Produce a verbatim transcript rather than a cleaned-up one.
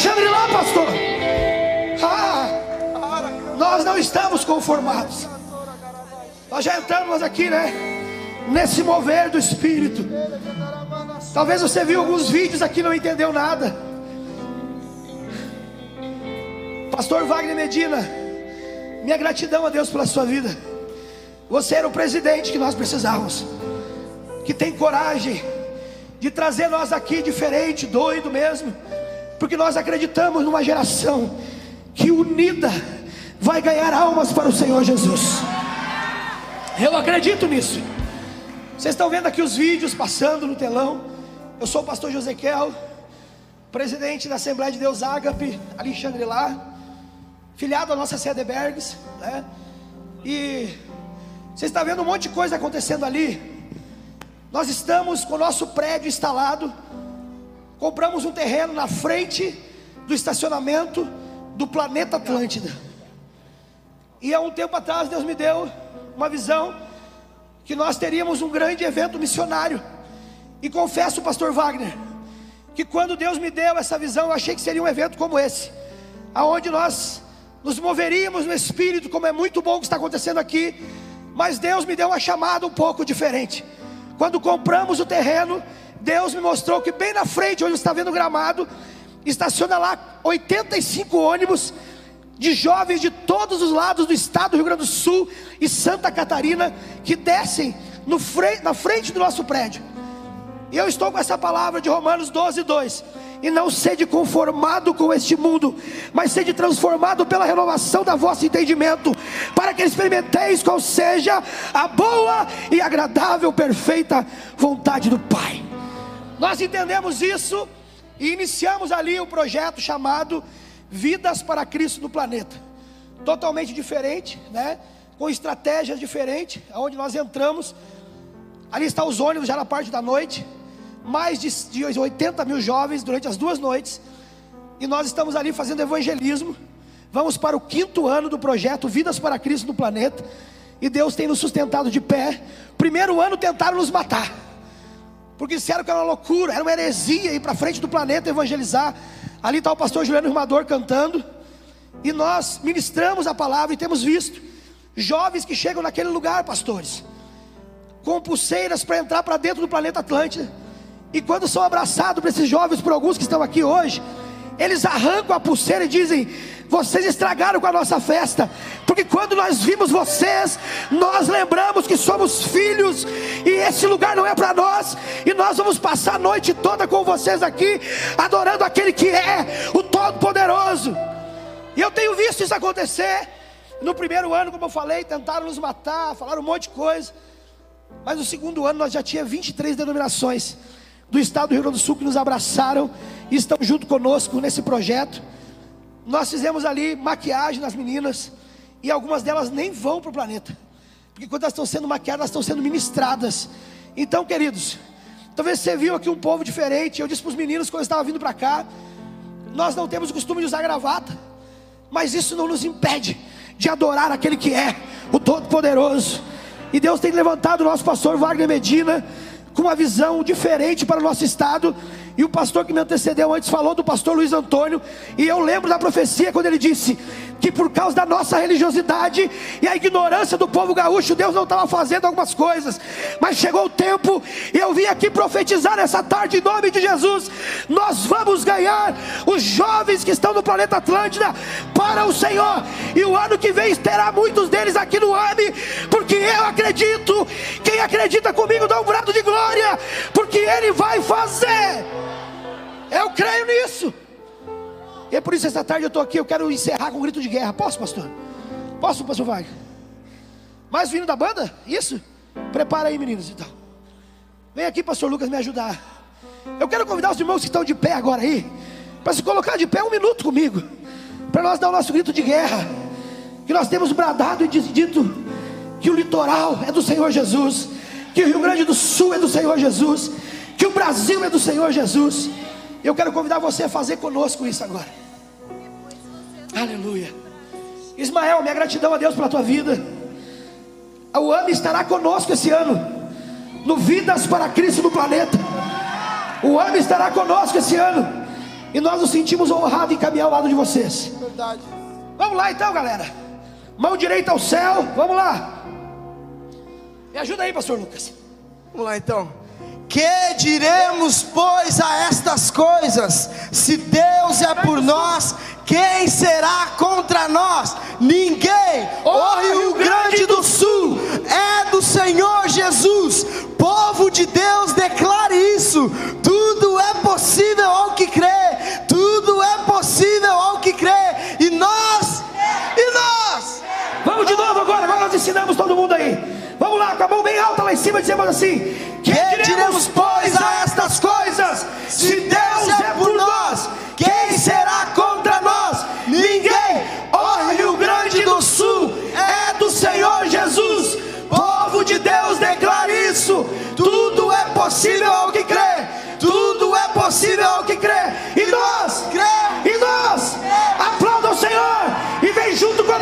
Xandrelá, pastor. Ah, nós não estamos conformados. Nós já entramos aqui, né? Nesse mover do Espírito. Talvez você viu alguns vídeos aqui e não entendeu nada. Pastor Wagner Medina, minha gratidão a Deus pela sua vida. Você era o presidente que nós precisávamos, que tem coragem de trazer nós aqui diferente, doido mesmo, porque nós acreditamos numa geração que unida vai ganhar almas para o Senhor Jesus. Eu acredito nisso. Vocês estão vendo aqui os vídeos passando no telão. Eu sou o pastor Josequiel, presidente da Assembleia de Deus Agape, ali em Xandrelá, filiado à nossa C A D E Bergs, né? E vocês estão vendo um monte de coisa acontecendo ali. Nós estamos com o nosso prédio instalado. Compramos um terreno na frente do estacionamento do Planeta Atlântida. E há um tempo atrás Deus me deu uma visão que nós teríamos um grande evento missionário. E confesso, pastor Wagner, que quando Deus me deu essa visão, eu achei que seria um evento como esse, aonde nós nos moveríamos no Espírito, como é muito bom o que está acontecendo aqui. Mas Deus me deu uma chamada um pouco diferente. Quando compramos o terreno, Deus me mostrou que bem na frente, onde você está vendo o gramado, estaciona lá oitenta e cinco ônibus de jovens de todos os lados do estado do Rio Grande do Sul e Santa Catarina, que descem no fre- na frente do nosso prédio. E eu estou com essa palavra de Romanos doze, dois: e não sede conformado com este mundo, mas sede transformado pela renovação da vosso entendimento, para que experimenteis qual seja a boa e agradável, perfeita vontade do Pai. Nós entendemos isso e iniciamos ali o projeto chamado Vidas para Cristo no Planeta. Totalmente diferente, né? Com estratégias diferentes, onde nós entramos. Ali está os ônibus já na parte da noite. Mais de oitenta mil jovens durante as duas noites. E nós estamos ali fazendo evangelismo. Vamos para o quinto ano do projeto Vidas para Cristo no Planeta. E Deus tem nos sustentado de pé. Primeiro ano tentaram nos matar, porque disseram que era uma loucura, era uma heresia ir para frente do planeta evangelizar. Ali está o pastor Juliano Rimador cantando. E nós ministramos a palavra e temos visto jovens que chegam naquele lugar, pastores, com pulseiras para entrar para dentro do Planeta Atlântida. E quando são abraçados por esses jovens, por alguns que estão aqui hoje, eles arrancam a pulseira e dizem: vocês estragaram com a nossa festa, porque quando nós vimos vocês, nós lembramos que somos filhos, e esse lugar não é para nós, e nós vamos passar a noite toda com vocês aqui, adorando aquele que é o Todo-Poderoso. E eu tenho visto isso acontecer. No primeiro ano, como eu falei, tentaram nos matar, falaram um monte de coisa, mas no segundo ano nós já tínhamos vinte e três denominações do estado do Rio Grande do Sul que nos abraçaram e estão junto conosco nesse projeto. Nós fizemos ali maquiagem nas meninas, e algumas delas nem vão para o planeta, porque quando elas estão sendo maquiadas, elas estão sendo ministradas. Então, queridos, talvez você viu aqui um povo diferente. Eu disse para os meninos quando estavam vindo para cá: nós não temos o costume de usar gravata, mas isso não nos impede de adorar aquele que é o Todo-Poderoso. E Deus tem levantado o nosso pastor Wagner Medina com uma visão diferente para o nosso estado. E o pastor que me antecedeu antes falou do pastor Luiz Antônio, e eu lembro da profecia quando ele disse que por causa da nossa religiosidade e a ignorância do povo gaúcho, Deus não estava fazendo algumas coisas. Mas chegou o tempo, e eu vim aqui profetizar nessa tarde em nome de Jesus: nós vamos ganhar os jovens que estão no Planeta Atlântida para o Senhor, e o ano que vem terá muitos deles aqui no A M E, porque eu acredito. Quem acredita comigo dá um brado de glória, porque Ele vai fazer. Eu creio nisso. E é por isso essa tarde eu estou aqui. Eu quero encerrar com um grito de guerra. Posso, pastor? Posso, pastor Wagner? Mais o hino da banda? Isso? Prepara aí, meninos, então. Vem aqui, pastor Lucas, me ajudar. Eu quero convidar os irmãos que estão de pé agora aí para se colocar de pé um minuto comigo, para nós dar o nosso grito de guerra, que nós temos bradado e dito que o litoral é do Senhor Jesus, que o Rio Grande do Sul é do Senhor Jesus, que o Brasil é do Senhor Jesus. Eu quero convidar você a fazer conosco isso agora. Aleluia. Ismael, minha gratidão a Deus pela tua vida. O A M E estará conosco esse ano, no Vidas para Cristo no Planeta. O A M E estará conosco esse ano. E nós nos sentimos honrados em caminhar ao lado de vocês. Verdade. Vamos lá então, galera. Mão direita ao céu, vamos lá. Me ajuda aí, pastor Lucas. Vamos lá então. Que diremos, pois, a estas coisas? Se Deus é por nós, quem será contra nós? Ninguém. O Rio Grande do Sul é do Senhor Jesus. Povo de Deus, declare isso. Tudo é possível ao que crê. Tudo é possível ao que crê. E nós, e nós. Vamos de novo agora, agora nós ensinamos todo mundo aí. Vamos lá, com a mão bem alta lá em cima, dizemos assim: que, que diremos, pois, a estas coisas? Se Deus é por nós, quem será contra nós? Ninguém. O Rio Grande do Sul é do Senhor Jesus. Povo de Deus, declare isso. Tudo é possível ao que crê.